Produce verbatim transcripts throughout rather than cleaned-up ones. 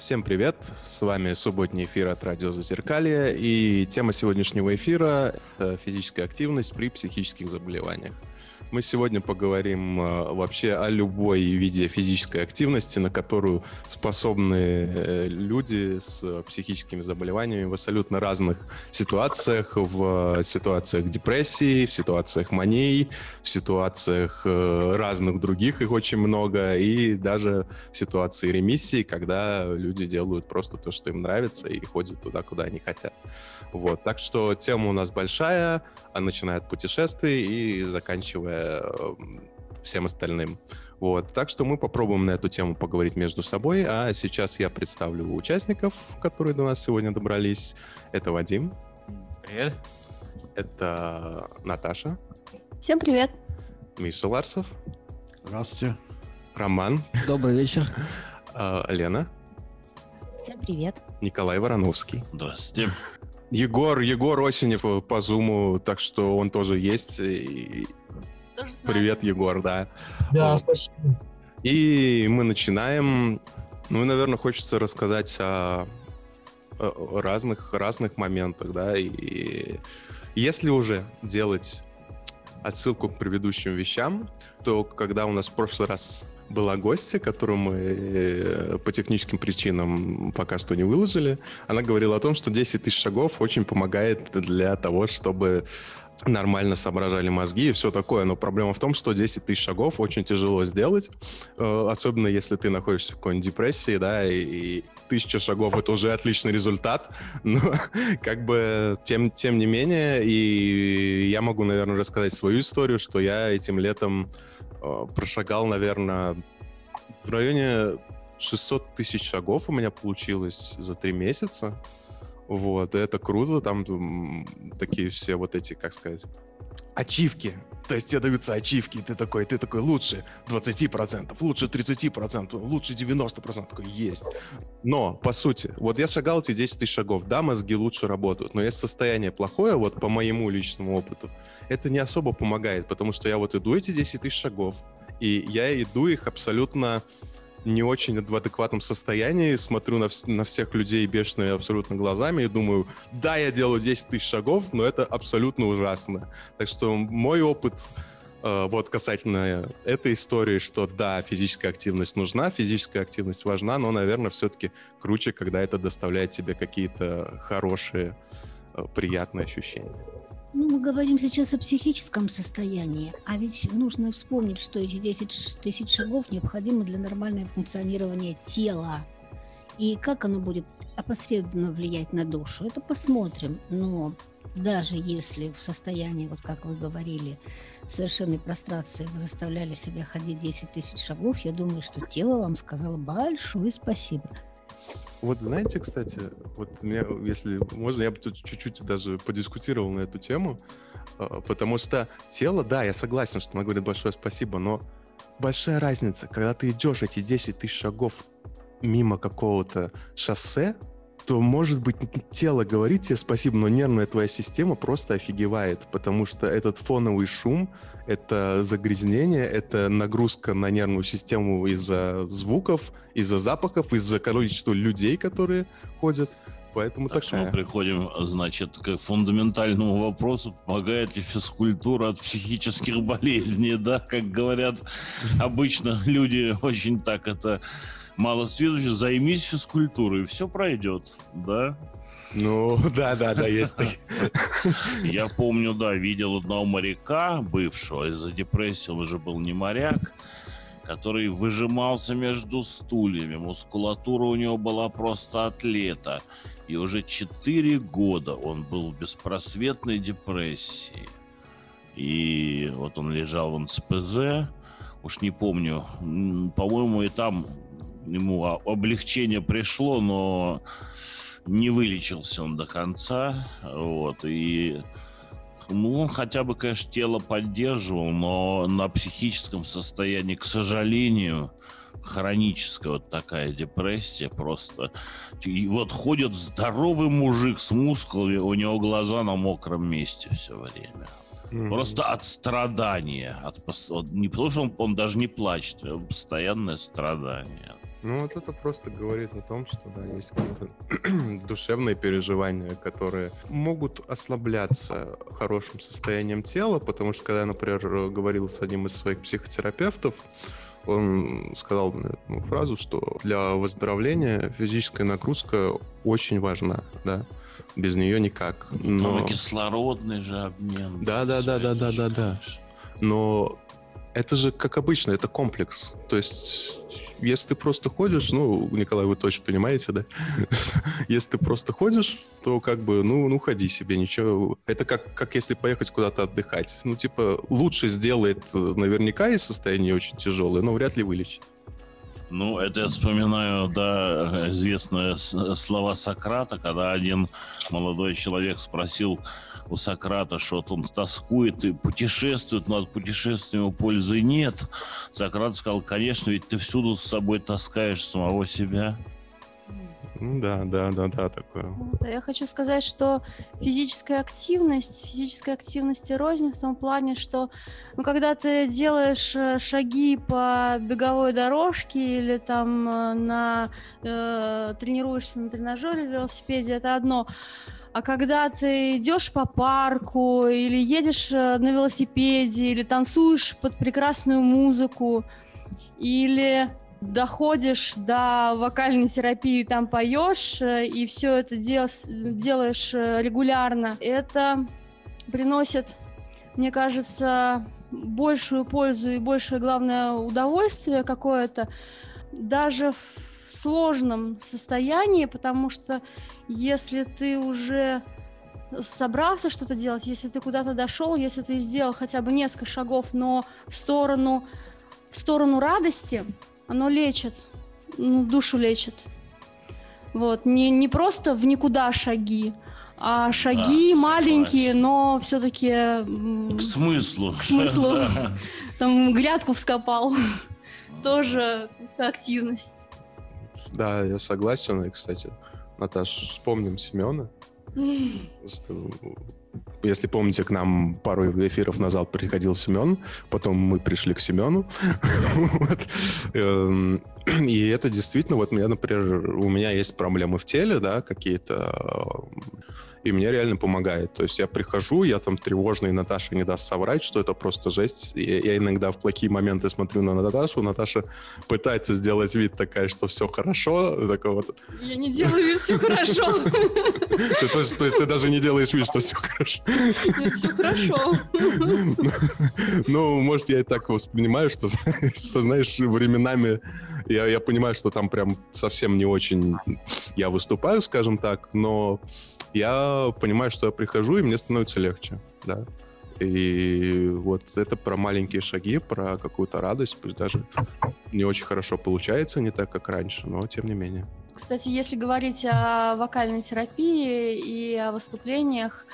Всем привет, с вами субботний эфир от радио «Зазеркалье», и тема сегодняшнего эфира – это физическая активность при психических заболеваниях. Мы сегодня поговорим вообще о любой виде физической активности, на которую способны люди с психическими заболеваниями в абсолютно разных ситуациях, в ситуациях депрессии, в ситуациях мании, в ситуациях разных других, их очень много, и даже в ситуации ремиссии, когда люди делают просто то, что им нравится, и ходят туда, куда они хотят. Вот. Так что тема у нас большая, начиная от путешествий и заканчивая всем остальным. Вот. Так что мы попробуем на эту тему поговорить между собой. А сейчас я представлю участников, которые до нас сегодня добрались. Это Вадим. Привет. Это Наташа. Всем привет. Миша Ларсов. Здравствуйте. Роман. Добрый вечер. Лена. Всем привет. Николай Вороновский. Здравствуйте. Егор, Егор Осинев по зуму, так что он тоже есть. И... Тоже привет, Егор, да. Да, вот. Спасибо. И мы начинаем. Ну, наверное, хочется рассказать о разных, разных моментах, да. И если уже делать отсылку к предыдущим вещам, то когда у нас в прошлый раз... была гостья, которую мы по техническим причинам пока что не выложили. Она говорила о том, что десять тысяч шагов очень помогает для того, чтобы нормально соображали мозги и все такое. Но проблема в том, что десять тысяч шагов очень тяжело сделать, особенно если ты находишься в какой-нибудь депрессии, да, и тысяча шагов — это уже отличный результат. Но как бы тем, тем не менее, и я могу, наверное, рассказать свою историю, что я этим летом прошагал, наверное, в районе шестьсот тысяч шагов у меня получилось за три месяца. Вот, это круто. Там такие все вот эти, как сказать, ачивки. То есть тебе даются ачивки, и ты такой, ты такой лучше двадцать процентов, лучше тридцать процентов, лучше девяносто процентов. Такой, есть. Но, по сути, вот я шагал эти десять тысяч шагов, да, мозги лучше работают, но если состояние плохое, вот по моему личному опыту, это не особо помогает, потому что я вот иду эти десять тысяч шагов, и я иду их абсолютно не очень в адекватном состоянии, смотрю на, вс- на всех людей бешеными абсолютно глазами и думаю, да, я делаю десять тысяч шагов, но это абсолютно ужасно. Так что мой опыт э, вот касательно этой истории, что да, физическая активность нужна, физическая активность важна, но, наверное, все-таки круче, когда это доставляет тебе какие-то хорошие, э, приятные ощущения. Ну, мы говорим сейчас о психическом состоянии, а ведь нужно вспомнить, что эти десять тысяч шагов необходимы для нормального функционирования тела. И как оно будет опосредованно влиять на душу, это посмотрим. Но даже если в состоянии, вот как вы говорили, совершенной прострации вы заставляли себя ходить десять тысяч шагов, я думаю, что тело вам сказало большое спасибо. Вот знаете, кстати, вот меня, если можно, я бы тут чуть-чуть даже подискутировал на эту тему, потому что тело, да, я согласен, что она говорит большое спасибо, но большая разница, когда ты идешь эти десять тысяч шагов мимо какого-то шоссе, то, может быть, тело говорит тебе спасибо, но нервная твоя система просто офигевает, потому что этот фоновый шум, это загрязнение, это нагрузка на нервную систему из-за звуков, из-за запахов, из-за количества людей, которые ходят. Поэтому так такая... мы приходим, значит, к фундаментальному вопросу, помогает ли физкультура от психических болезней, да, как говорят обычно люди, очень так это мало сведущих, займись физкультурой, все пройдет, да. Ну, да-да-да, есть такие. Я помню, да, видел одного моряка, бывшего, из-за депрессии он уже был не моряк, который выжимался между стульями. Мускулатура у него была просто атлета. И уже четыре года он был в беспросветной депрессии. И вот он лежал в эн цэ пэ зэ. Уж не помню. По-моему, и там ему облегчение пришло, но не вылечился он до конца. Вот. И... Ну, он хотя бы, конечно, тело поддерживал, но на психическом состоянии, к сожалению, хроническая вот такая депрессия просто. И вот ходит здоровый мужик с мускулами, у него глаза на мокром месте все время. Mm-hmm. Просто от страдания. От, от, не потому что он, он даже не плачет, а постоянное страдание. Ну, вот это просто говорит о том, что, да, есть какие-то душевные переживания, которые могут ослабляться хорошим состоянием тела, потому что, когда я, например, говорил с одним из своих психотерапевтов, он сказал мне эту фразу, что для выздоровления физическая нагрузка очень важна, да. Без нее никак. Но... Но кислородный же обмен. Да-да-да-да-да-да-да. Но... Это же, как обычно, это комплекс. То есть, если ты просто ходишь, ну, Николай, вы точно понимаете, да? Если ты просто ходишь, то как бы, ну, ну ходи себе, ничего. Это как, как если поехать куда-то отдыхать. Ну, типа, лучше сделает наверняка, и состояние очень тяжелое, но вряд ли вылечит. Ну, это я вспоминаю, да, известные слова Сократа, когда один молодой человек спросил у Сократа, что он тоскует и путешествует, но от путешествия ему пользы нет. Сократ сказал: конечно, ведь ты всюду с собой таскаешь самого себя. Да, да, да, да, такое. Я хочу сказать, что физическая активность, физическая активность и рознь в том плане, что, ну, когда ты делаешь шаги по беговой дорожке или там на, э, тренируешься на тренажере или велосипеде, это одно. А когда ты идешь по парку или едешь на велосипеде, или танцуешь под прекрасную музыку, или... доходишь до вокальной терапии, там поешь, и все это дел, делаешь регулярно, это приносит, мне кажется, большую пользу и большее, главное, удовольствие какое-то, даже в сложном состоянии, потому что если ты уже собрался что-то делать, если ты куда-то дошел, если ты сделал хотя бы несколько шагов, но в сторону, в сторону радости, оно лечит, ну, душу лечит. Вот. Не, не просто в никуда шаги, а шаги, да, маленькие, согласен, но все-таки... К смыслу. К смыслу. Да. Там грядку вскопал. Тоже активность. Да, я согласен. И, кстати, Наташа, вспомним Семёна. Если помните, к нам пару эфиров назад приходил Семён, потом мы пришли к Семёну. И это действительно, вот меня, например, у меня есть проблемы в теле, да, какие-то, и мне реально помогает. То есть я прихожу, я там тревожный, Наташа не даст соврать, что это просто жесть. Я иногда в плохие моменты смотрю на Наташу, Наташа пытается сделать вид такая, что все хорошо. Такая вот. Я не делаю вид, все хорошо. То есть ты даже не делаешь вид, что все хорошо. Нет, все хорошо. Ну, может, я и так воспринимаю, что, знаешь, временами... Я, я понимаю, что там прям совсем не очень я выступаю, скажем так, но я понимаю, что я прихожу, и мне становится легче, да. И вот это про маленькие шаги, про какую-то радость, пусть даже не очень хорошо получается, не так, как раньше, но тем не менее. Кстати, если говорить о вокальной терапии и о выступлениях,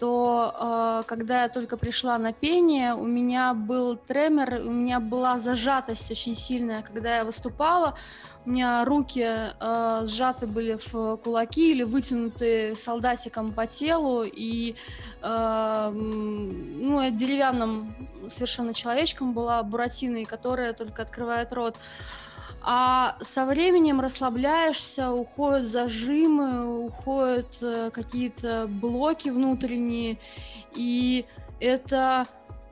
то э, когда я только пришла на пение, у меня был тремор, у меня была зажатость очень сильная, когда я выступала, у меня руки э, сжаты были в кулаки или вытянуты солдатиком по телу, и э, ну, деревянным совершенно человечком была буратиной, которая только открывает рот. А со временем расслабляешься, уходят зажимы, уходят какие-то блоки внутренние, и это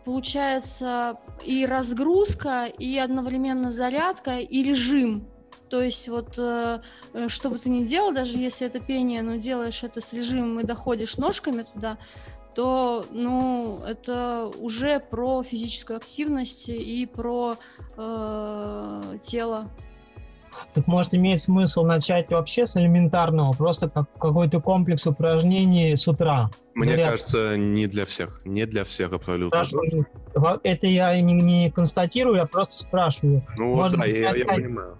получается и разгрузка, и одновременно зарядка, и режим. То есть вот что бы ты ни делал, даже если это пение, но делаешь это с режимом и доходишь ножками туда, то, ну, это уже про физическую активность и про э, тело. Так может иметь смысл начать вообще с элементарного, просто как, какой-то комплекс упражнений с утра? Мне заряд... кажется, не для всех, не для всех абсолютно. Спрашиваю. Это я не, не констатирую, я просто спрашиваю. Ну вот, да, я, я понимаю.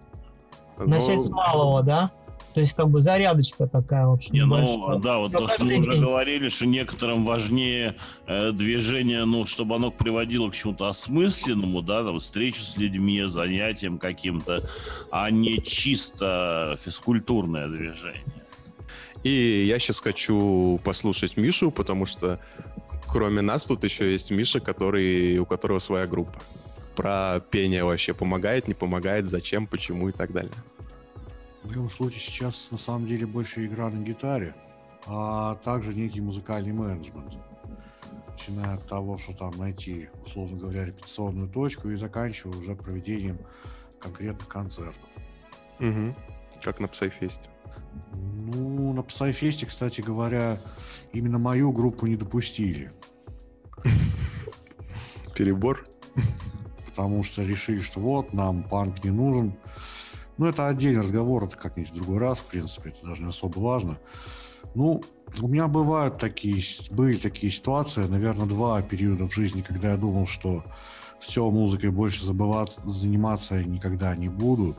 Но... Начать с малого, да? То есть как бы зарядочка такая вообще. Не, ну, да, вот но то, что мы уже говорили, что некоторым важнее э, движение, ну, чтобы оно приводило к чему-то осмысленному, да, там, встречу с людьми, занятием каким-то, а не чисто физкультурное движение. И я сейчас хочу послушать Мишу, потому что кроме нас тут еще есть Миша, который, у которого своя группа. Про пение вообще помогает, не помогает, зачем, почему и так далее. В моем случае сейчас на самом деле больше игра на гитаре, а также некий музыкальный менеджмент. Начиная от того, что там найти, условно говоря, репетиционную точку и заканчивая уже проведением конкретных концертов. Угу. Как на PsyFest. Ну, на PsyFest, кстати говоря, именно мою группу не допустили. Перебор. Потому что решили, что вот, нам панк не нужен. Ну, это отдельный разговор, это как-нибудь в другой раз, в принципе, это даже не особо важно. Ну, у меня бывают такие, были такие ситуации, наверное, два периода в жизни, когда я думал, что все, музыкой больше забываться, заниматься я никогда не буду.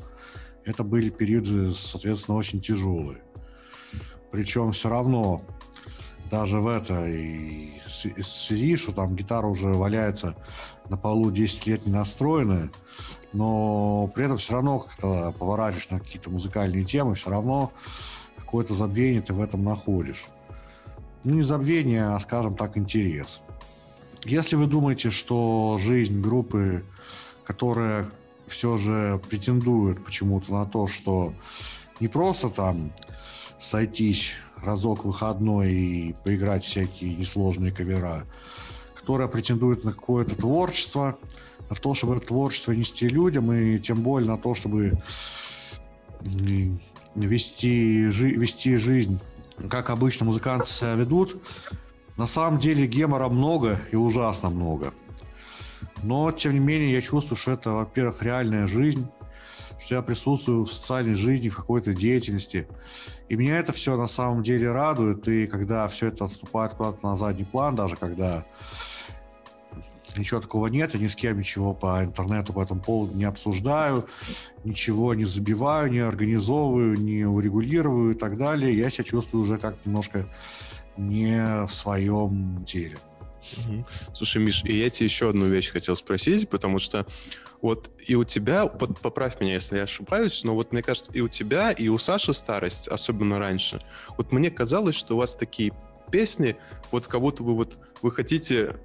Это были периоды, соответственно, очень тяжелые. Причем все равно, даже в этой связи, что там гитара уже валяется на полу десять лет не настроенная, но при этом все равно как-то поворачиваешь на какие-то музыкальные темы, все равно какое-то забвение ты в этом находишь. Ну, не забвение, а, скажем так, интерес. Если вы думаете, что жизнь группы, которая все же претендует почему-то на то, что не просто там сойтись разок выходной и поиграть всякие несложные кавера, которая претендует на какое-то творчество, на то, чтобы это творчество нести людям, и тем более на то, чтобы вести, вести жизнь, как обычно музыканты себя ведут. На самом деле гемора много и ужасно много. Но, тем не менее, я чувствую, что это, во-первых, реальная жизнь, что я присутствую в социальной жизни, в какой-то деятельности. И меня это все на самом деле радует, и когда все это отступает куда-то на задний план, даже когда ничего такого нет, я ни с кем ничего по интернету по этому поводу не обсуждаю, ничего не забиваю, не организовываю, не урегулирую и так далее, я себя чувствую уже как немножко не в своем теле. Угу. Слушай, Миш, и я тебе еще одну вещь хотел спросить, потому что вот и у тебя, вот поправь меня, если я ошибаюсь, но вот мне кажется, и у тебя, и у Саши старость, особенно раньше, вот мне казалось, что у вас такие песни, вот как будто бы вот вы хотите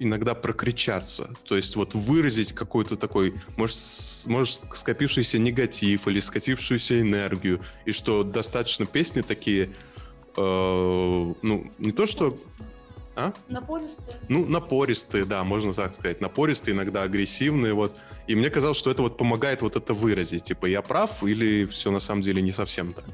иногда прокричаться, то есть вот выразить какой-то такой, может, может скопившийся негатив или скопившуюся энергию, и что достаточно песни такие, э, ну, не то что... А? Напористые. Ну, напористые, да, можно так сказать. Напористые, иногда агрессивные. Вот. И мне казалось, что это вот помогает вот это выразить. Типа, я прав или все на самом деле не совсем так?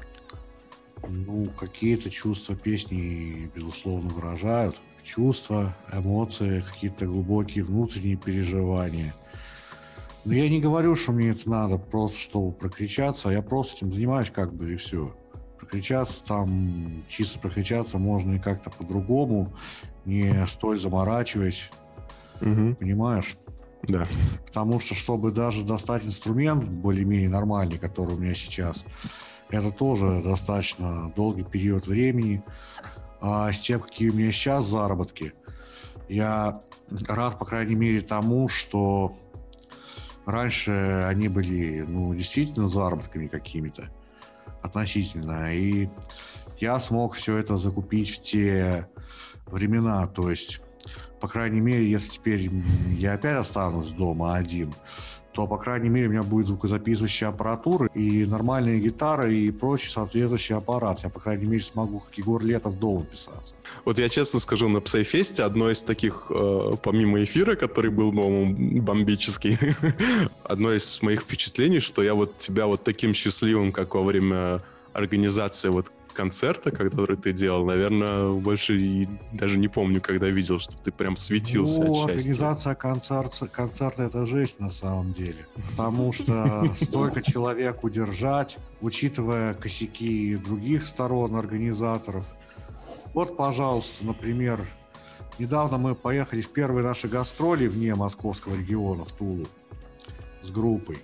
Ну, какие-то чувства песни, безусловно, выражают. Чувства, эмоции, какие-то глубокие внутренние переживания. Но я не говорю, что мне это надо просто, чтобы прокричаться. Я просто этим занимаюсь как бы и все. Прокричаться там, чисто прокричаться можно и как-то по-другому, не столь заморачиваясь, угу. Понимаешь? Да. Потому что, чтобы даже достать инструмент более-менее нормальный, который у меня сейчас, это тоже достаточно долгий период времени. А с тем, какие у меня сейчас заработки, я рад, по крайней мере, тому, что раньше они были, ну, действительно заработками какими-то, относительно, и я смог все это закупить в те времена, то есть, по крайней мере, если теперь я опять останусь дома один, то, по крайней мере, у меня будет звукозаписывающая аппаратура и нормальные гитары и прочий соответствующий аппарат. Я, по крайней мере, смогу, как Егор Лето, дома писаться. Вот я честно скажу, на PsyFest одно из таких, э, помимо эфира, который был, по-моему, бомбический, одно из моих впечатлений, что я вот тебя вот таким счастливым, как во время организации вот концерта, который ты делал, наверное, больше и даже не помню, когда видел, что ты прям светился ну, от счастья. Организация концерта, концерта — это жесть на самом деле, потому что столько человек удержать, учитывая косяки других сторон организаторов. Вот, пожалуйста, например, недавно мы поехали в первые наши гастроли вне московского региона, в Тулу, с группой.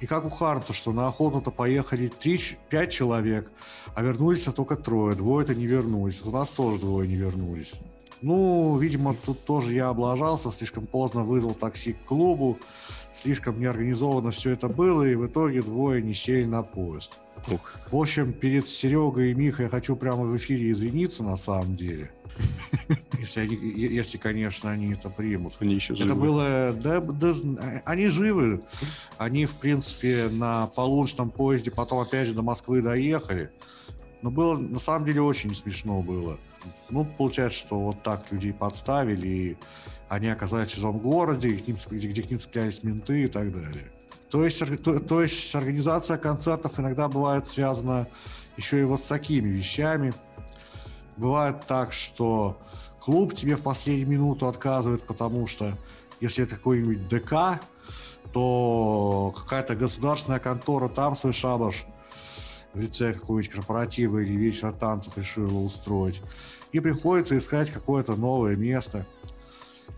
И как у Хармса, что на охоту-то поехали три, пять человек, а вернулись только трое. Двое-то не вернулись. У нас тоже двое не вернулись. Ну, видимо, тут тоже я облажался, слишком поздно вызвал такси к клубу, слишком неорганизованно все это было, и в итоге двое не сели на поезд. Ух. В общем, перед Серегой и Михой я хочу прямо в эфире извиниться на самом деле. Если, они, если, конечно, они это примут. Они еще живы. Это было, да, да, они живы. Они, в принципе, на полуночном поезде потом опять же до Москвы доехали. Но было, на самом деле, очень смешно было. Ну, получается, что вот так людей подставили, и они оказались в чужом городе, и к ним, где к ним цеплялись менты и так далее. То есть, то, то есть организация концертов иногда бывает связана еще и вот с такими вещами. Бывает так, что клуб тебе в последнюю минуту отказывает, потому что если это какой-нибудь ДК, то какая-то государственная контора там свой шабаш в лице какого-нибудь корпоратива или вечера танцев решила устроить. И приходится искать какое-то новое место.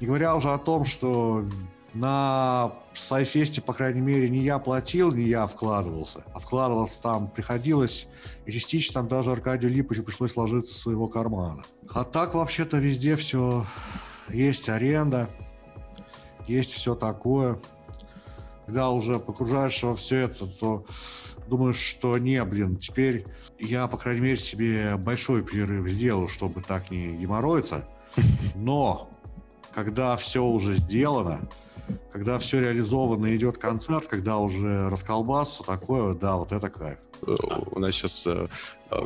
Не говоря уже о том, что на PsyFest'е, по крайней мере, не я платил, не я вкладывался, а вкладываться там приходилось, и частично там даже Аркадию Липовичу пришлось ложиться с своего кармана. А так, вообще-то, везде все есть аренда, есть все такое. Когда уже погружаешься во все это, то думаешь, что не, блин, теперь я, по крайней мере, себе большой перерыв сделаю, чтобы так не геморроиться. Но когда все уже сделано, когда все реализовано, идет концерт, когда уже расколбас, такое, да, вот это кайф. У нас сейчас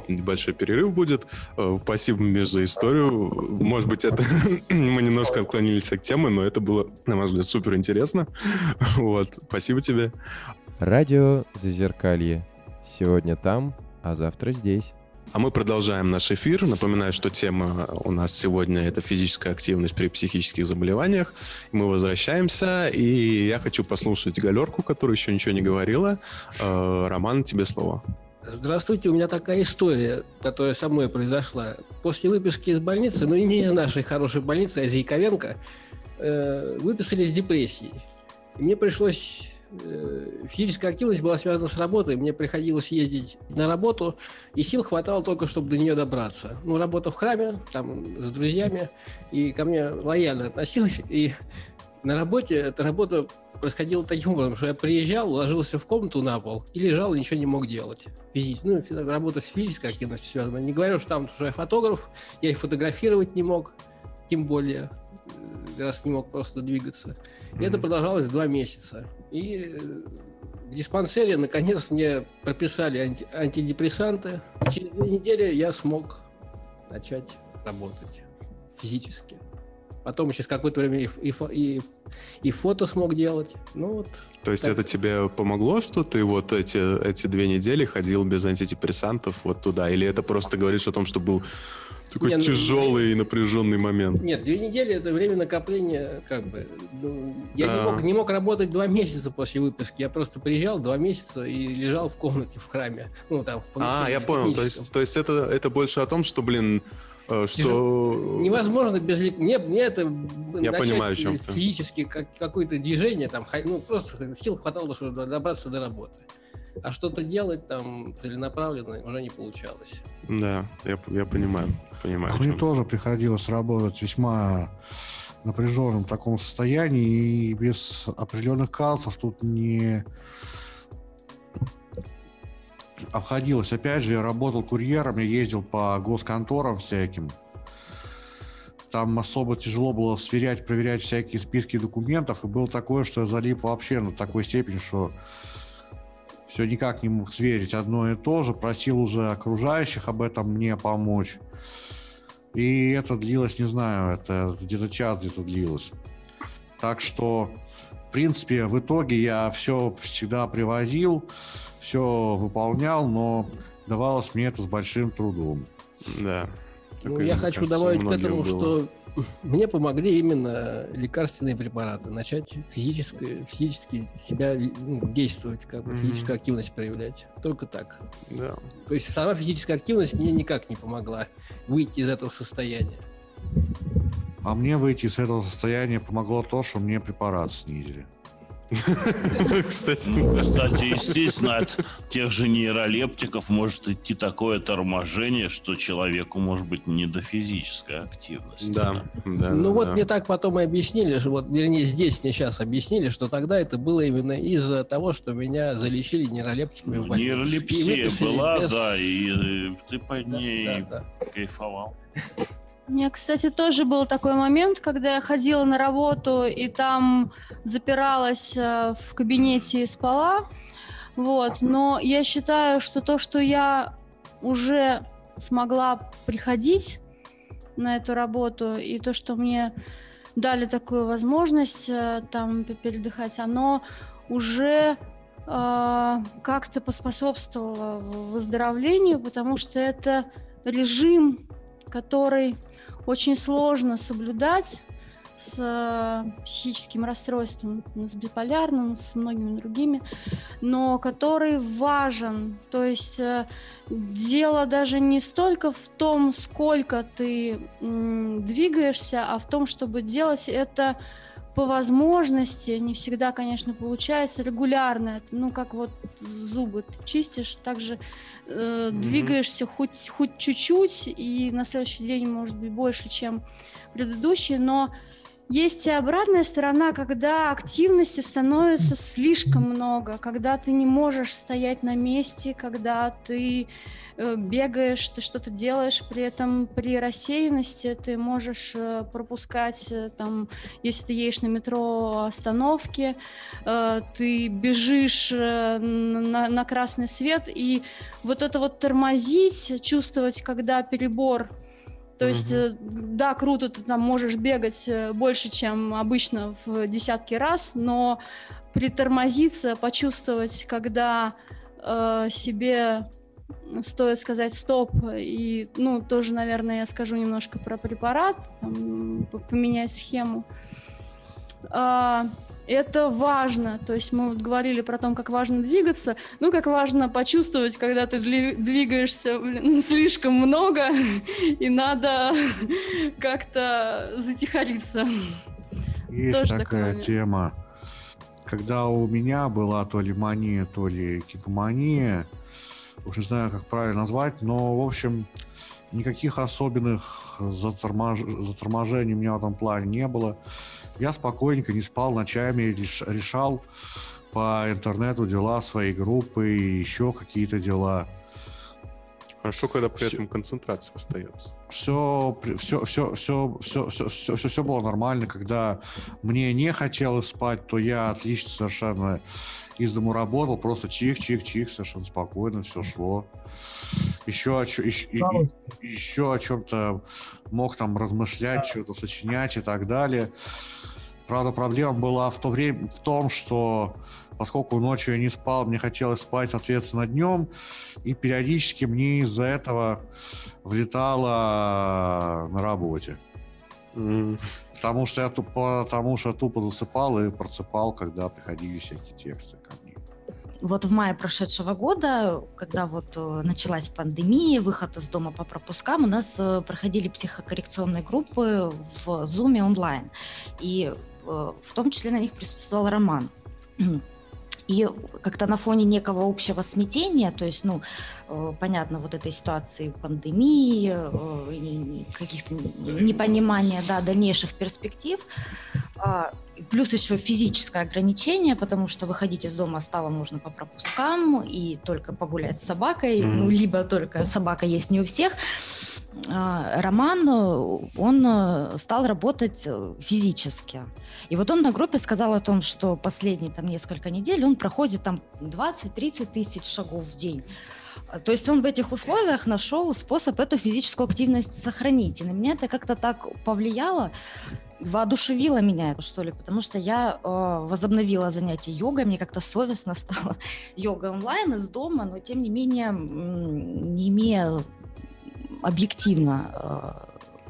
небольшой перерыв будет. Спасибо, Миш, за историю. Может быть, это мы немножко отклонились от темы, но это было, на мой взгляд, супер интересно. Вот, спасибо тебе. Радио Зазеркалье. Сегодня там, а завтра здесь. А мы продолжаем наш эфир. Напоминаю, что тема у нас сегодня – это физическая активность при психических заболеваниях. Мы возвращаемся, и я хочу послушать Галерку, которая еще ничего не говорила. Роман, тебе слово. Здравствуйте. У меня такая история, которая со мной произошла. После выписки из больницы, ну не из нашей хорошей больницы, а из Яковенко, выписали с депрессией. Мне пришлось... Физическая активность была связана с работой. Мне приходилось ездить на работу, и сил хватало только, чтобы до нее добраться. Ну, работа в храме, там, с друзьями, и ко мне лояльно относилась. И на работе эта работа происходила таким образом, что я приезжал, ложился в комнату на пол и лежал, и ничего не мог делать. Физически. Ну, работа с физической активностью связана. Не говорю, что там, что я фотограф, я и фотографировать не мог, тем более, раз не мог просто двигаться. И mm-hmm. это продолжалось два месяца. И в диспансере, наконец, мне прописали анти- антидепрессанты. Через две недели я смог начать работать физически. Потом через какое-то время и, и, и, и фото смог делать. Ну, вот. То есть так. Это тебе помогло, что ты вот эти, эти две недели ходил без антидепрессантов вот туда? Или это просто говоришь о том, что был такой не, тяжелый и ну, напряженный момент? Нет, две недели – это время накопления, как бы. Ну, я а... не, мог, не мог работать два месяца после выписки. Я просто приезжал два месяца и лежал в комнате в храме. Ну, там, в помещении. А, я понял. То есть, то есть это, это больше о том, что, блин, что... Невозможно без... Мне, мне это я начать понимаю, физически как, какое-то движение, там, ну, просто сил хватало, чтобы добраться до работы. А что-то делать там целенаправленно уже не получалось. Да, я, я понимаю. понимаю Мне тоже приходилось работать в весьма напряженном таком состоянии, и без определенных калцев тут не обходилось. Опять же, я работал курьером, я ездил по госконторам всяким. Там особо тяжело было сверять, проверять всякие списки документов. И было такое, что я залип вообще на такой степени, что все никак не мог сверить одно и то же. Просил уже окружающих об этом мне помочь. И это длилось, не знаю, это где-то час где-то длилось. Так что, в принципе, в итоге я все всегда привозил, все выполнял, но давалось мне это с большим трудом. Да. Ну, так, я хочу кажется, добавить к этому, было. Что мне помогли именно лекарственные препараты, начать физически, физически себя ну, действовать, как бы, mm-hmm. физическую активность проявлять. Только так. Yeah. То есть сама физическая активность мне никак не помогла выйти из этого состояния. А мне выйти из этого состояния помогло то, что мне препарат снизили. Кстати, ну, кстати, естественно, от тех же нейролептиков может идти такое торможение, что человеку может быть не до физической активности. Да, да. Ну да, вот да. Мне так потом и объяснили, что, вот, вернее, здесь мне сейчас объяснили, что тогда это было именно из-за того, что меня залечили нейролептиками в больнице. Нейролепсия была, без... да, и ты под ней да, да, да. кайфовал. У меня, кстати, тоже был такой момент, когда я ходила на работу и там запиралась в кабинете и спала. Вот. Но я считаю, что то, что я уже смогла приходить на эту работу, и то, что мне дали такую возможность там передыхать, оно уже э, как-то поспособствовало выздоровлению, потому что это режим, который очень сложно соблюдать с психическим расстройством, с биполярным, с многими другими, но который важен. То есть дело даже не столько в том, сколько ты двигаешься, а в том, чтобы делать это по возможности. Не всегда, конечно, получается регулярно. Ну, как вот зубы ты чистишь, также э, mm-hmm. двигаешься хоть, хоть чуть-чуть, и на следующий день, может быть, больше, чем предыдущий, но есть и обратная сторона, когда активности становится слишком много, когда ты не можешь стоять на месте, когда ты бегаешь, ты что-то делаешь, при этом при рассеянности ты можешь пропускать, там, если ты едешь на метро остановки, ты бежишь на, на красный свет, и вот это вот тормозить, чувствовать, когда перебор. То mm-hmm. есть, да, круто, ты там можешь бегать больше, чем обычно в десятки раз, но притормозиться, почувствовать, когда э, себе стоит сказать «стоп», и, ну, тоже, наверное, я скажу немножко про препарат, там, поменять схему. Э, это важно, то есть мы вот говорили про то, как важно двигаться, ну, как важно почувствовать, когда ты двигаешься слишком много, и надо как-то затихариться. Есть тоже такая тема. Когда у меня была то ли мания, то ли кипомания, уж не знаю, как правильно назвать, но, в общем, никаких особенных затормож... заторможений у меня в этом плане не было. Я спокойненько не спал ночами, решал по интернету дела своей группы и еще какие-то дела. Хорошо, когда при все, этом концентрация остается. Все, все, все, все, все, все, все, все, все было нормально. Когда мне не хотелось спать, то я отлично совершенно из дому работал. Просто чих-чих-чих, совершенно спокойно все шло. Еще о, ч- еще, и, и, еще о чем-то мог там размышлять, да. Что-то сочинять и так далее. Правда, проблема была в то время в том, что поскольку ночью я не спал, мне хотелось спать, соответственно, днем, и периодически мне из-за этого влетало на работе. Mm. Потому что я тупо, потому что тупо засыпал и просыпал, когда приходили всякие тексты ко мне. Вот в мае прошедшего года, когда вот началась пандемия, выход из дома по пропускам, у нас проходили психокоррекционные группы в Zoom онлайн. И в том числе на них присутствовал Роман. И как-то на фоне некого общего смятения, то есть, ну, понятно, вот этой ситуации пандемии, каких-то непонимания, да, дальнейших перспектив, плюс еще физическое ограничение, потому что выходить из дома стало можно по пропускам и только погулять с собакой, mm-hmm. ну, либо только собака есть не у всех. Роман, он стал работать физически. И вот он на группе сказал о том, что последние там несколько недель он проходит там двадцать-тридцать тысяч шагов в день. То есть он в этих условиях нашел способ эту физическую активность сохранить. И на меня это как-то так повлияло, воодушевило меня, что ли, потому что я э, возобновила занятия йогой, мне как-то совестно стало йога онлайн из дома, но тем не менее, не имея объективно э,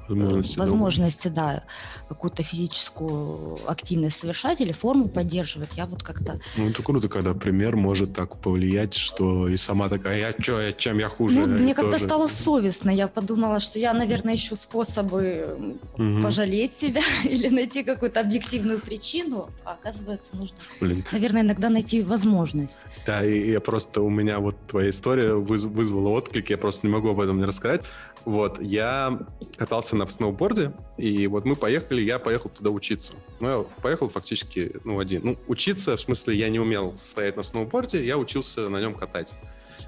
возможности, возможности да, какую-то физическую активность совершать или форму поддерживать, я вот как-то... Ну, это круто, когда пример может так повлиять, что и сама такая, я чё, я, чем я хуже? Ну, мне как-то тоже стало совестно, я подумала, что я, наверное, ищу способы угу. пожалеть себя или найти какую-то объективную причину, а оказывается, нужно, Блин. наверное, иногда найти возможность. Да, и я просто, у меня вот твоя история вызвала отклик, я просто не могу об этом не рассказать. Вот, я катался на сноуборде, и вот мы поехали, я поехал туда учиться. Ну, я поехал фактически, ну, один. Ну, учиться, в смысле, я не умел стоять на сноуборде, я учился на нем катать.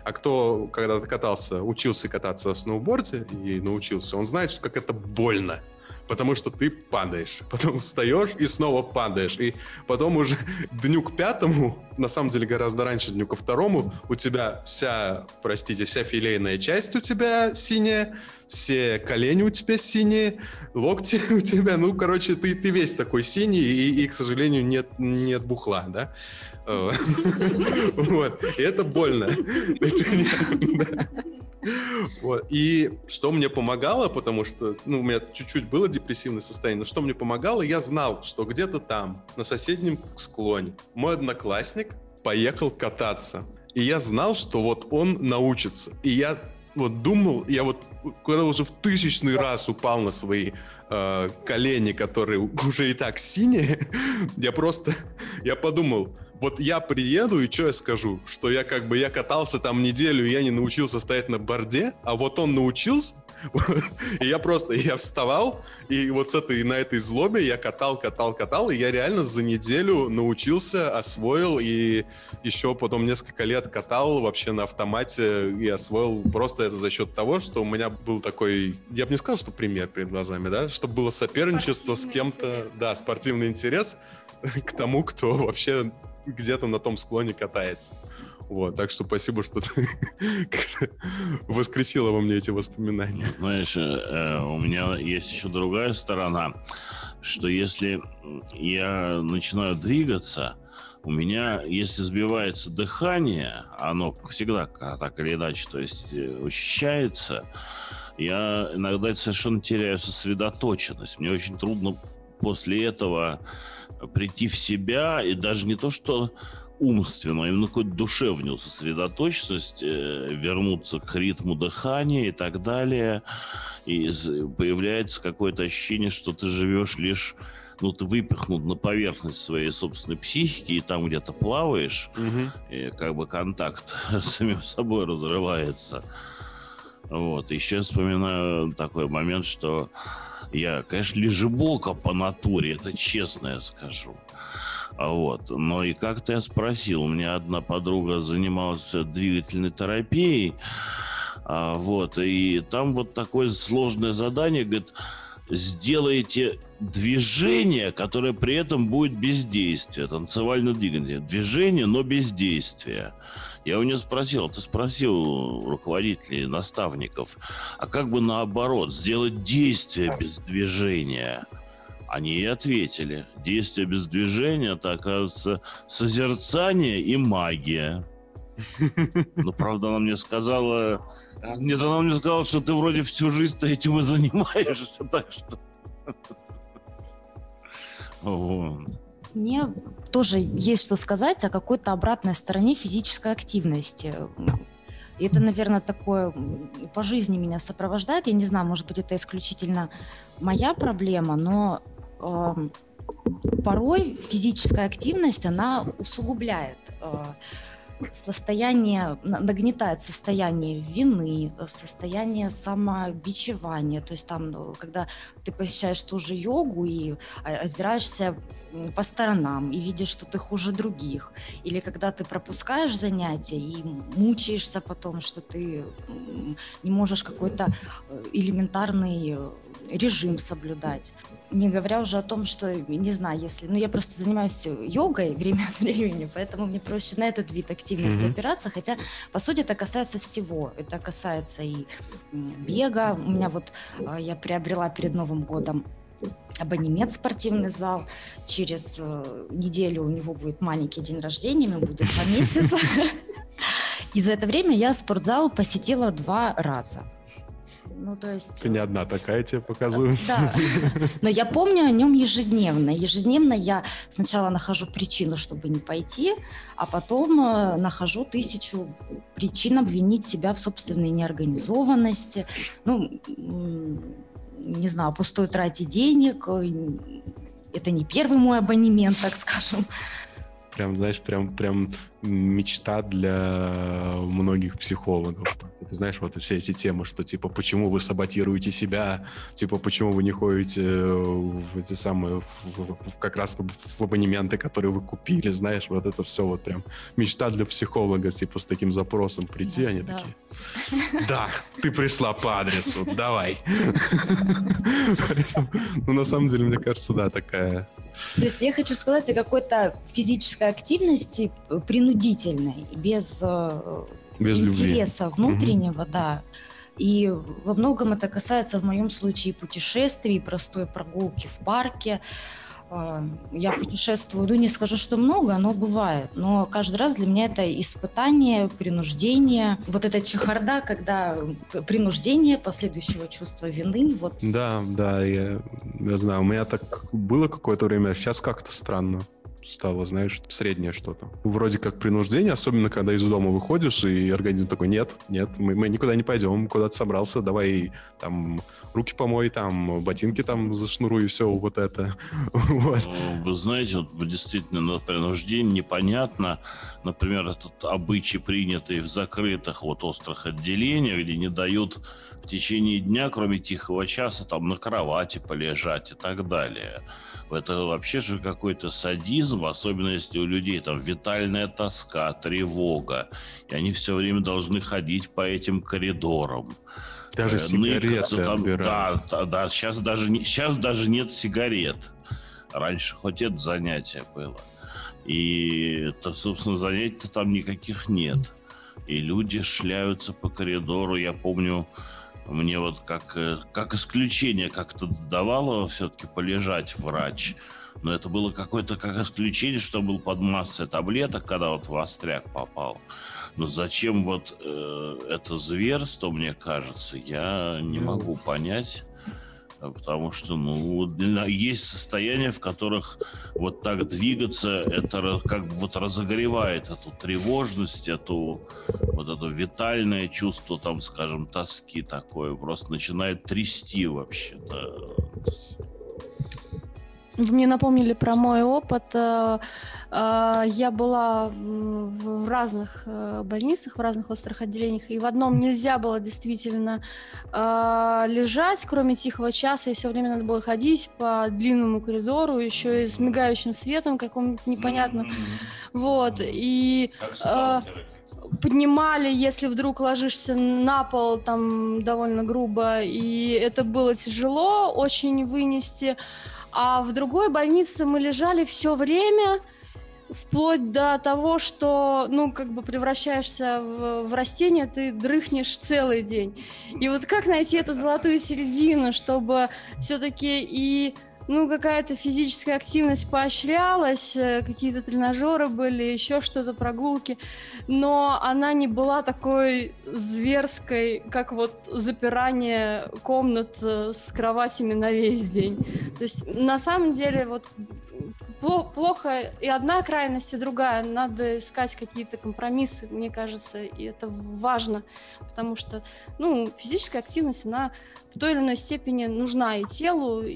А кто когда-то катался, учился кататься в сноуборде и научился, он знает, что как это больно. Потому что ты падаешь, потом встаешь и снова падаешь. И потом уже дню к пятому, на самом деле гораздо раньше дню ко второму, у тебя вся, простите, вся филейная часть у тебя синяя, все колени у тебя синие, локти у тебя, ну, короче, ты, ты весь такой синий, и, и к сожалению, нет, нет бухла, да? Вот, и это больно. Вот. И что мне помогало, потому что, ну, у меня чуть-чуть было депрессивное состояние, но что мне помогало, я знал, что где-то там, на соседнем склоне, мой одноклассник поехал кататься. И я знал, что вот он научится. И я вот думал, я вот когда уже в тысячный раз упал на свои э, колени, которые уже и так синие, я просто, я подумал... Вот я приеду, и что я скажу? Что я как бы, я катался там неделю, и я не научился стоять на борде, а вот он научился, и я просто, я вставал, и вот с этой, на этой злобе я катал, катал, катал, и я реально за неделю научился, освоил, и еще потом несколько лет катал вообще на автомате, и освоил просто это за счет того, что у меня был такой, я бы не сказал, что пример перед глазами, да, чтобы было соперничество с кем-то, да, спортивный интерес к тому, кто вообще... где-то на том склоне катается. Вот, так что спасибо, что ты воскресила во мне эти воспоминания. Знаешь, у меня есть еще другая сторона, что если я начинаю двигаться, у меня, если сбивается дыхание, оно всегда так или иначе, то есть ощущается, я иногда совершенно теряю сосредоточенность. Мне очень трудно после этого прийти в себя, и даже не то, что умственно, а именно какую-то душевную сосредоточенность, вернуться к ритму дыхания и так далее. И появляется какое-то ощущение, что ты живешь лишь, ну, ты выпихнут на поверхность своей собственной психики, и там где-то плаваешь, угу. И как бы контакт с самим собой разрывается. Вот. Еще вспоминаю такой момент, что я, конечно, лежебока по натуре, это честно я скажу. Вот. Но и как-то я спросил, у меня одна подруга занималась двигательной терапией, вот, и там вот такое сложное задание, говорит, сделайте движение, которое при этом будет бездействие, танцевальное движение, движение, но бездействие. Я у нее спросил, ты спросил руководителей, наставников, а как бы наоборот, сделать действие без движения? Они и ответили, действие без движения, это, оказывается, созерцание и магия. Ну, правда, она мне сказала... Нет, она мне сказала, что ты вроде всю жизнь этим и занимаешься, так что... Мне тоже есть что сказать о какой-то обратной стороне физической активности. И это, наверное, такое по жизни меня сопровождает. Я не знаю, может быть, это исключительно моя проблема, но... Э, порой физическая активность, она усугубляет... Э, состояние, нагнетает состояние вины, состояние самобичевания. То есть там, когда ты посещаешь ту же йогу и озираешься по сторонам и видишь, что ты хуже других. Или когда ты пропускаешь занятия и мучаешься потом, что ты не можешь какой-то элементарный режим соблюдать. Не говоря уже о том, что, не знаю, если... Ну, я просто занимаюсь йогой время от времени, поэтому мне проще на этот вид активности mm-hmm. опираться, хотя, по сути, это касается всего. Это касается и бега. У меня вот... Я приобрела перед Новым годом абонемент в спортивный зал. Через неделю у него будет маленький день рождения, ему будет два месяца. И за это время я спортзал посетила два раза. Ну, то есть... Ты не одна такая, тебе показываю. Да, но я помню о нем ежедневно. Ежедневно я сначала нахожу причину, чтобы не пойти, а потом нахожу тысячу причин обвинить себя в собственной неорганизованности, ну, не знаю, пустой трате денег. Это не первый мой абонемент, так скажем. прям, знаешь, прям, прям мечта для многих психологов. Ты знаешь, вот все эти темы, что типа, почему вы саботируете себя, типа, почему вы не ходите в эти самые, в, в, как раз в абонементы, которые вы купили, знаешь, вот это все вот прям мечта для психолога, типа, с таким запросом прийти, да, они да. такие, да, ты пришла по адресу, давай. Ну, на самом деле, мне кажется, да, такая... То есть я хочу сказать о какой-то физической активности принудительной, без, без интереса любви. Внутреннего, угу. да. И во многом это касается, в моем случае, путешествий, простой прогулки в парке. Я путешествую, ну не скажу, что много, но бывает. Но каждый раз для меня это испытание, принуждение. Вот эта чехарда, когда принуждение последующего чувства вины. Вот. Да, да, я, я знаю. У меня так было какое-то время, сейчас как-то странно стало, знаешь, среднее что-то. Вроде как принуждение, особенно когда из дома выходишь, и организм такой, нет, нет, мы, мы никуда не пойдем, куда-то собрался, давай там руки помой, там ботинки там зашнуруй, и все, вот это. Вот. Вы знаете, действительно, на принуждение непонятно. Например, этот обычай, принятый в закрытых вот острых отделениях, где не дают в течение дня, кроме тихого часа, там на кровати полежать и так далее. Это вообще же какой-то садизм, особенно если у людей там витальная тоска, тревога, и они все время должны ходить по этим коридорам. Даже сигареты там, да, да, да, сейчас даже, сейчас даже нет сигарет. Раньше хоть это занятие было. И, это, собственно, занятий-то там никаких нет. И люди шляются по коридору. Я помню, мне вот как, как исключение как-то давало все-таки полежать врач. Но это было какое-то как исключение, что был под массой таблеток, когда вот в остряк попал. Но зачем вот э, это зверство, мне кажется, я не могу понять. Потому что, ну, есть состояния, в которых вот так двигаться, это как бы вот разогревает эту тревожность, эту, вот это витальное чувство, там, скажем, тоски такое. Просто начинает трясти вообще-то. Вы мне напомнили про мой опыт. Я была в разных больницах, в разных острых отделениях, и в одном нельзя было действительно лежать, кроме тихого часа, и все время надо было ходить по длинному коридору, еще и с мигающим светом каким-то непонятным. Вот, и... поднимали, если вдруг ложишься на пол, там довольно грубо, и это было тяжело очень вынести. А в другой больнице мы лежали все время, вплоть до того, что, ну, как бы превращаешься в, в растение, ты дрыхнешь целый день. И вот как найти эту золотую середину, чтобы все-таки и... ну, какая-то физическая активность поощрялась, какие-то тренажеры были, еще что-то, прогулки, но она не была такой зверской, как вот запирание комнат с кроватями на весь день. То есть, на самом деле, вот плохо и одна крайность, и другая. Надо искать какие-то компромиссы, мне кажется, и это важно, потому что, ну, физическая активность, она в той или иной степени нужна и телу, и,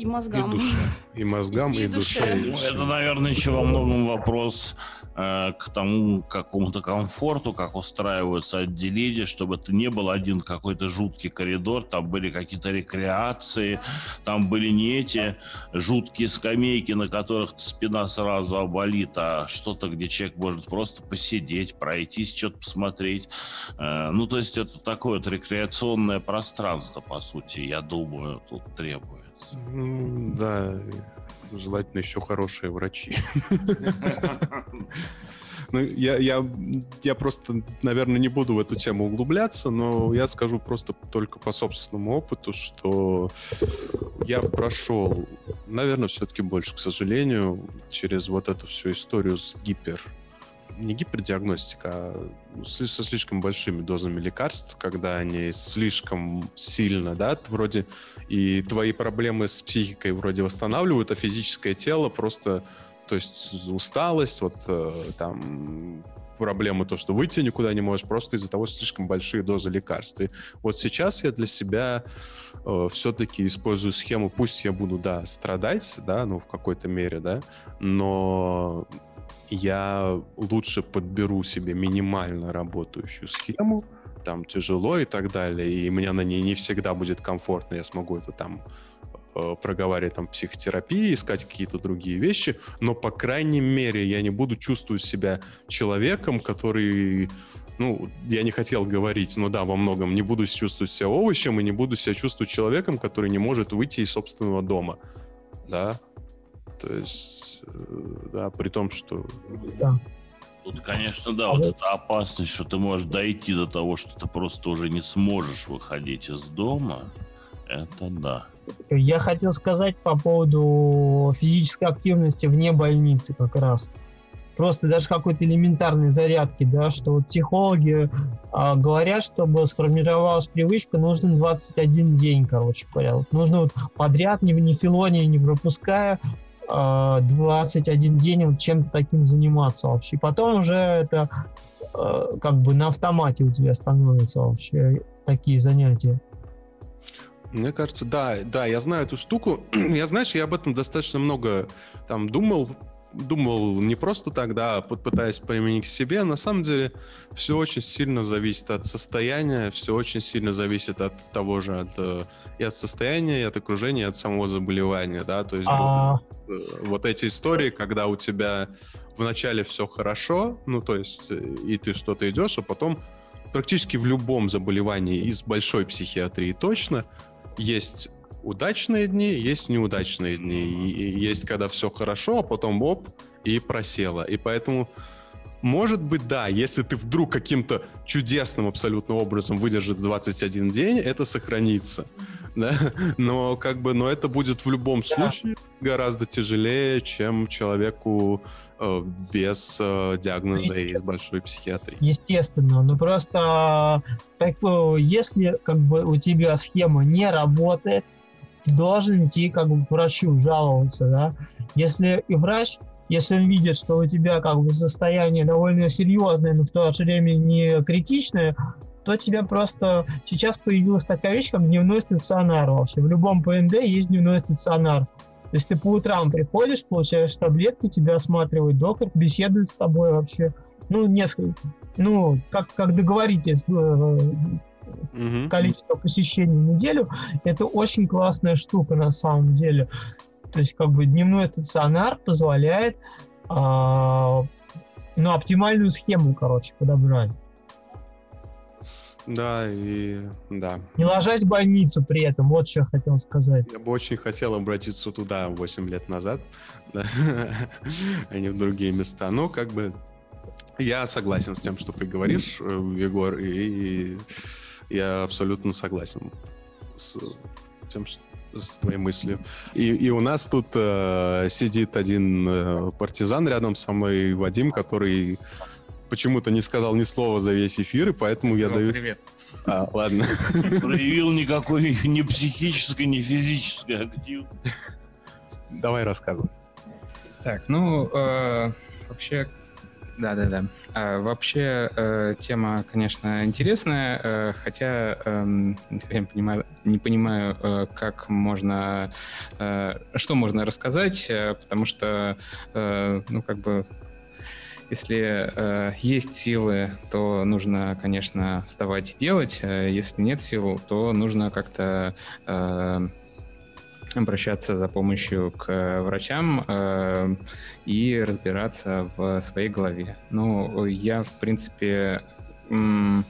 и мозгам. И душе. И мозгам, и, и, и душе. душе. Это, наверное, еще во многом вопрос э, к тому какому-то комфорту, как устраиваются отделения, чтобы это не был один какой-то жуткий коридор, там были какие-то рекреации, там были не эти жуткие скамейки, на которых спина сразу оболит, а что-то, где человек может просто посидеть, пройтись, что-то посмотреть. Э, ну, то есть это такое вот рекреационное пространство, Пространство, по сути, я думаю, тут требуется. Ну, да, желательно еще хорошие врачи. Ну, я, я, я просто, наверное, не буду в эту тему углубляться, но я скажу просто только по собственному опыту, что я прошел, наверное, все-таки больше, к сожалению, через вот эту всю историю с гипер... не гипердиагностика, а со слишком большими дозами лекарств, когда они слишком сильно, да, вроде и твои проблемы с психикой вроде восстанавливают, а физическое тело просто, то есть усталость, вот там проблема то, что выйти никуда не можешь просто из-за того, что слишком большие дозы лекарств. И вот сейчас я для себя э, все-таки использую схему, пусть я буду, да, страдать, да, ну, в какой-то мере, да, но я лучше подберу себе минимально работающую схему, там, тяжело и так далее, и мне на ней не всегда будет комфортно, я смогу это там проговаривать, там, психотерапии, искать какие-то другие вещи, но, по крайней мере, я не буду чувствовать себя человеком, который, ну, я не хотел говорить, но да, во многом не буду чувствовать себя овощем и не буду себя чувствовать человеком, который не может выйти из собственного дома, да, то есть, да, при том, что... Да. Тут, конечно, да, вот эта опасность, что ты можешь дойти до того, что ты просто уже не сможешь выходить из дома, это да. Я хотел сказать по поводу физической активности вне больницы как раз. Просто даже какой-то элементарной зарядки, да, что вот психологи а, говорят, чтобы сформировалась привычка, нужен двадцать один день, короче говоря. Вот нужно вот подряд, не, не филония, не пропуская, а, двадцать один день вот чем-то таким заниматься вообще. И потом уже это а, как бы на автомате у тебя становятся вообще такие занятия. Мне кажется, да, да, я знаю эту штуку. Я, знаешь, я об этом достаточно много там думал, думал не просто так, да, пытаясь применить к себе. На самом деле все очень сильно зависит от состояния, все очень сильно зависит от того же, от, и от состояния, и от окружения, и от самого заболевания, да, то есть а... вот эти истории, когда у тебя вначале все хорошо, ну, то есть и ты что-то идешь, а потом практически в любом заболевании из большой психиатрии точно есть удачные дни, есть неудачные дни. И есть, когда все хорошо, а потом оп, и просело. И поэтому, может быть, да, если ты вдруг каким-то чудесным абсолютно образом выдержит двадцать один день, это сохранится. Да? Но, как бы, но это будет в любом да. случае гораздо тяжелее, чем человеку э, без э, диагноза и из большой психиатрии. Естественно, но просто так, если как бы у тебя схема не работает, ты должен идти как бы к врачу жаловаться, да? Если и врач, если он видит, что у тебя как бы состояние довольно серьезное, но в то же время не критичное, то тебя просто... Сейчас появилась такая вещь, как дневной стационар вообще. В любом ПНД есть дневной стационар. То есть ты по утрам приходишь, получаешь таблетки, тебя осматривает доктор, беседует с тобой вообще. Ну, несколько... Ну, как, как договоритесь, mm-hmm. количество посещений в неделю. Это очень классная штука на самом деле. То есть как бы дневной стационар позволяет а, ну, оптимальную схему, короче, подобрать. Да, и да. Не ложась в больницу при этом, вот что я хотел сказать. Я бы очень хотел обратиться туда восемь лет назад, да, а не в другие места. Но как бы я согласен с тем, что ты говоришь, Егор, и, и я абсолютно согласен с тем, что с твоей мыслью. И, и у нас тут э, сидит один э, партизан рядом со мной, Вадим, который... почему-то не сказал ни слова за весь эфир, и поэтому я даю... Привет. А, ладно. Не проявил никакой ни психической, ни физической активности. Давай рассказывай. Так, ну, э, вообще... Да-да-да. А, вообще, э, тема, конечно, интересная, э, хотя э, я не понимаю, не понимаю э, как можно... Э, что можно рассказать, э, потому что, э, ну, как бы... Если э, есть силы, то нужно, конечно, вставать и делать. Если нет сил, то нужно как-то э, обращаться за помощью к врачам э, и разбираться в своей голове. Ну, я, в принципе, м-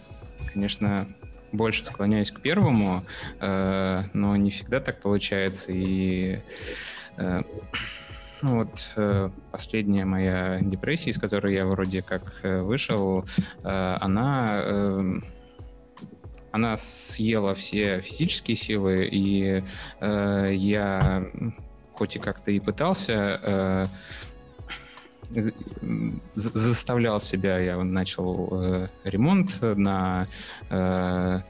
конечно... больше склоняюсь к первому, э, но не всегда так получается. И э, ну вот э, последняя моя депрессия, из которой я вроде как вышел, э, она, э, она съела все физические силы, и э, я хоть и как-то и пытался... Э, заставлял себя, я начал э, ремонт на э,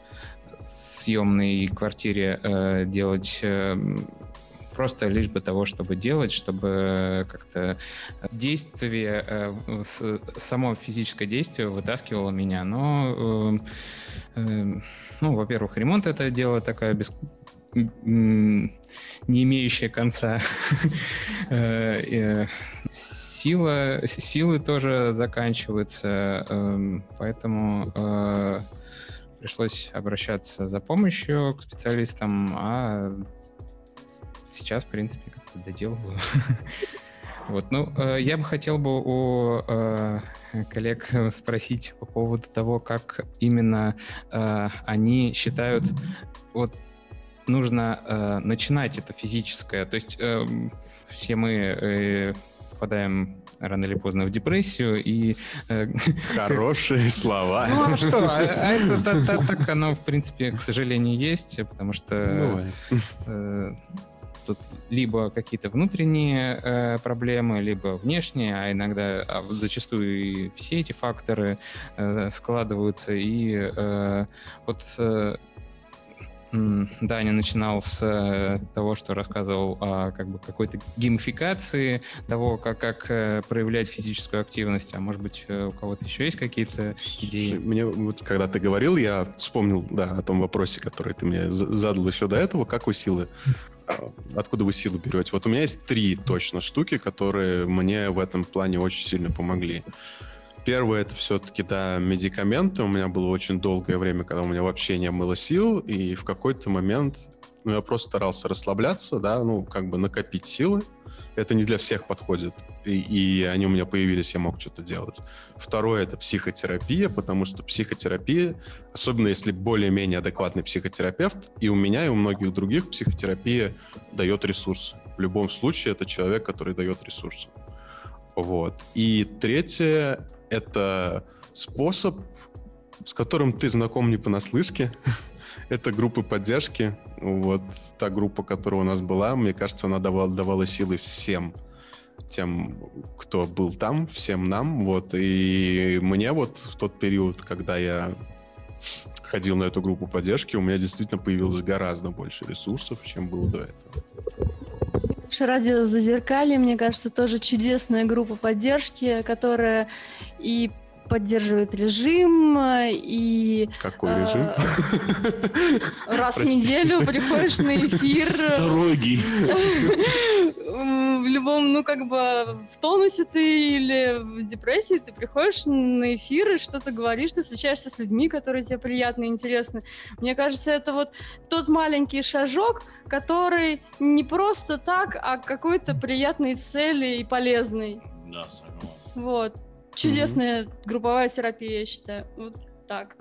съемной квартире э, делать э, просто лишь бы того, чтобы делать, чтобы как-то действие, само физическое действие вытаскивало меня. Но, ну, во-первых, ремонт — это дело такая без... не имеющая конца. Сила, силы тоже заканчиваются, поэтому пришлось обращаться за помощью к специалистам, а сейчас, в принципе, как-то доделываю. Вот, ну, я бы хотел бы у коллег спросить по поводу того, как именно они считают, вот, нужно э, начинать это физическое. То есть э, все мы э, впадаем рано или поздно в депрессию. И, э, Хорошие слова. Ну а что? А, а это та, та, так оно, в принципе, к сожалению, есть, потому что э, тут либо какие-то внутренние э, проблемы, либо внешние, а иногда, а зачастую и все эти факторы э, складываются. И э, вот... Э, Даня начинал с того, что рассказывал о как бы какой-то геймификации того, как, как проявлять физическую активность. А может быть, у кого-то еще есть какие-то идеи? Мне вот, когда ты говорил, я вспомнил, да, о том вопросе, который ты мне задал еще до этого. Как вы силы? Откуда вы силы берете? Вот у меня есть три точно штуки, которые мне в этом плане очень сильно помогли. Первое, это все-таки, да, медикаменты. У меня было очень долгое время, когда у меня вообще не было сил, и в какой-то момент, ну, я просто старался расслабляться, да, ну, как бы накопить силы. Это не для всех подходит, и, и они у меня появились, я мог что-то делать. Второе, это психотерапия, потому что психотерапия, особенно если более-менее адекватный психотерапевт, и у меня, и у многих других психотерапия дает ресурсы. В любом случае, это человек, который дает ресурсы. Вот. И третье... Это способ, с которым ты знаком не понаслышке. Это группы поддержки. Вот та группа, которая у нас была, мне кажется, она давала, давала силы всем тем, кто был там, всем нам. Вот. И мне вот в тот период, когда я ходил на эту группу поддержки, у меня действительно появилось гораздо больше ресурсов, чем было до этого. Радио «Зазеркалье», мне кажется, тоже чудесная группа поддержки, которая и поддерживает режим, и... Какой э- режим? Раз в неделю приходишь на эфир. Строгий. В любом, ну, как бы, в тонусе ты или в депрессии ты приходишь на эфир и что-то говоришь, ты встречаешься с людьми, которые тебе приятны и интересны. Мне кажется, это вот тот маленький шажок, который не просто так, а какой-то приятной цели и полезной. Да, согласен. Вот. Чудесная mm-hmm. групповая терапия, я считаю. Вот так.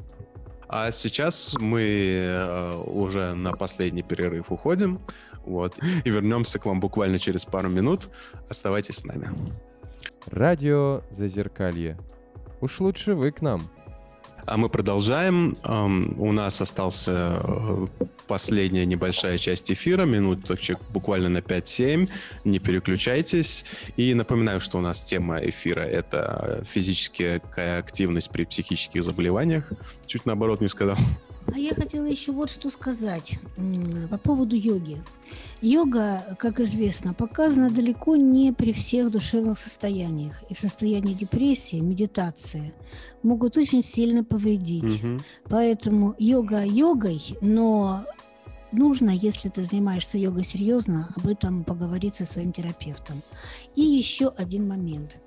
А сейчас мы уже на последний перерыв уходим. Вот. И вернемся к вам буквально через пару минут. Оставайтесь с нами. Радио «Зазеркалье». Уж лучше вы к нам. А мы продолжаем. У нас остался последняя небольшая часть эфира, минуточек буквально на пять-семь. Не переключайтесь. И напоминаю, что у нас тема эфира — это физическая активность при психических заболеваниях. Чуть наоборот не сказал. А я хотела еще вот что сказать по поводу йоги. Йога, как известно, показана далеко не при всех душевных состояниях. И в состоянии депрессии медитации могут очень сильно повредить. Угу. Поэтому йога йогой, но нужно, если ты занимаешься йогой серьезно, об этом поговорить со своим терапевтом. И еще один момент.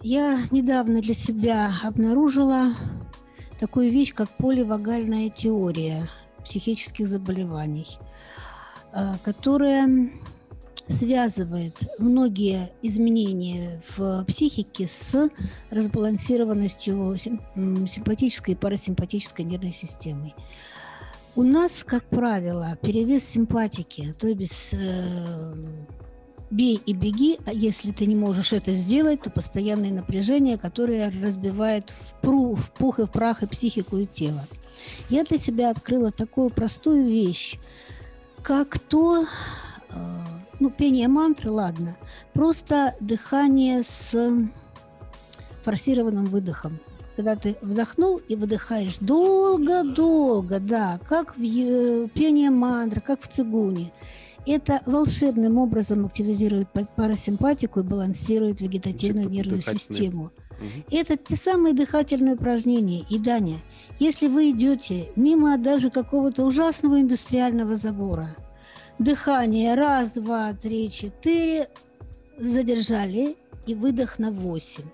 Я недавно для себя обнаружила такую вещь, как поливагальная теория психических заболеваний, которая связывает многие изменения в психике с разбалансированностью симпатической и парасимпатической нервной системы. У нас, как правило, перевес симпатики, то есть бей и беги, а если ты не можешь это сделать, то постоянное напряжение, которое разбивает в, пру, в пух и в прах и психику, и тело. Я для себя открыла такую простую вещь, как то, ну, пение мантры, ладно, просто дыхание с форсированным выдохом. Когда ты вдохнул и выдыхаешь долго-долго, да, как в пении мантра, как в цигуне. Это волшебным образом активизирует парасимпатику и балансирует вегетативную нервную систему. Это те самые дыхательные упражнения. И, Даня, если вы идете мимо даже какого-то ужасного индустриального забора, дыхание раз, два, три, четыре, задержали и выдох на восемь.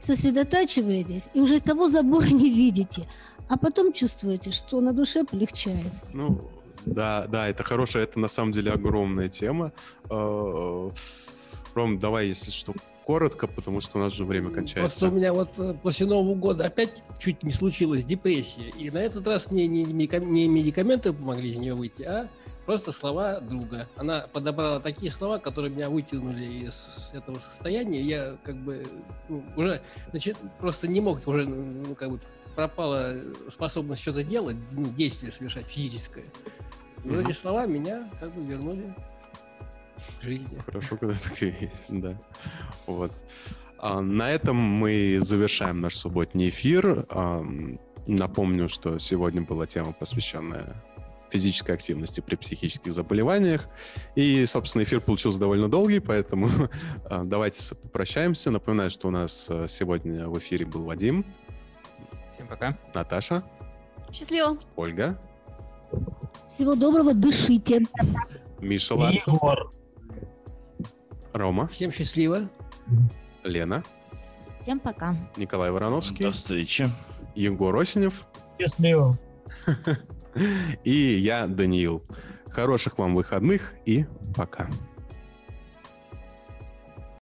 Сосредотачиваетесь и уже того забора не видите, а потом чувствуете, что на душе полегчает. Ну, да, да, это хорошая, это на самом деле огромная тема. Ром, давай, если что, коротко, потому что у нас же время кончается. Просто у меня вот после Нового года опять чуть не случилась депрессия. И на этот раз мне не, не медикаменты помогли из нее выйти, а просто слова друга. Она подобрала такие слова, которые меня вытянули из этого состояния. Я как бы ну, уже значит, просто не мог, уже ну, как бы пропала способность что-то делать, ну, действие совершать физическое. И mm-hmm. эти слова меня как бы вернули к жизни. Хорошо, когда так и есть, да. Вот. А, на этом мы завершаем наш субботний эфир. А, напомню, что сегодня была тема, посвященная физической активности при психических заболеваниях. И, собственно, эфир получился довольно долгий, поэтому давайте попрощаемся. Напоминаю, что у нас сегодня в эфире был Вадим. Всем пока. Наташа. Счастливо. Ольга. Всего доброго, дышите. Миша Ларсов. Егор. Рома. Всем счастливо. Лена. Всем пока. Николай Вороновский. До встречи. Егор Осинев. Счастливо. И я, Даниил. Хороших вам выходных и пока.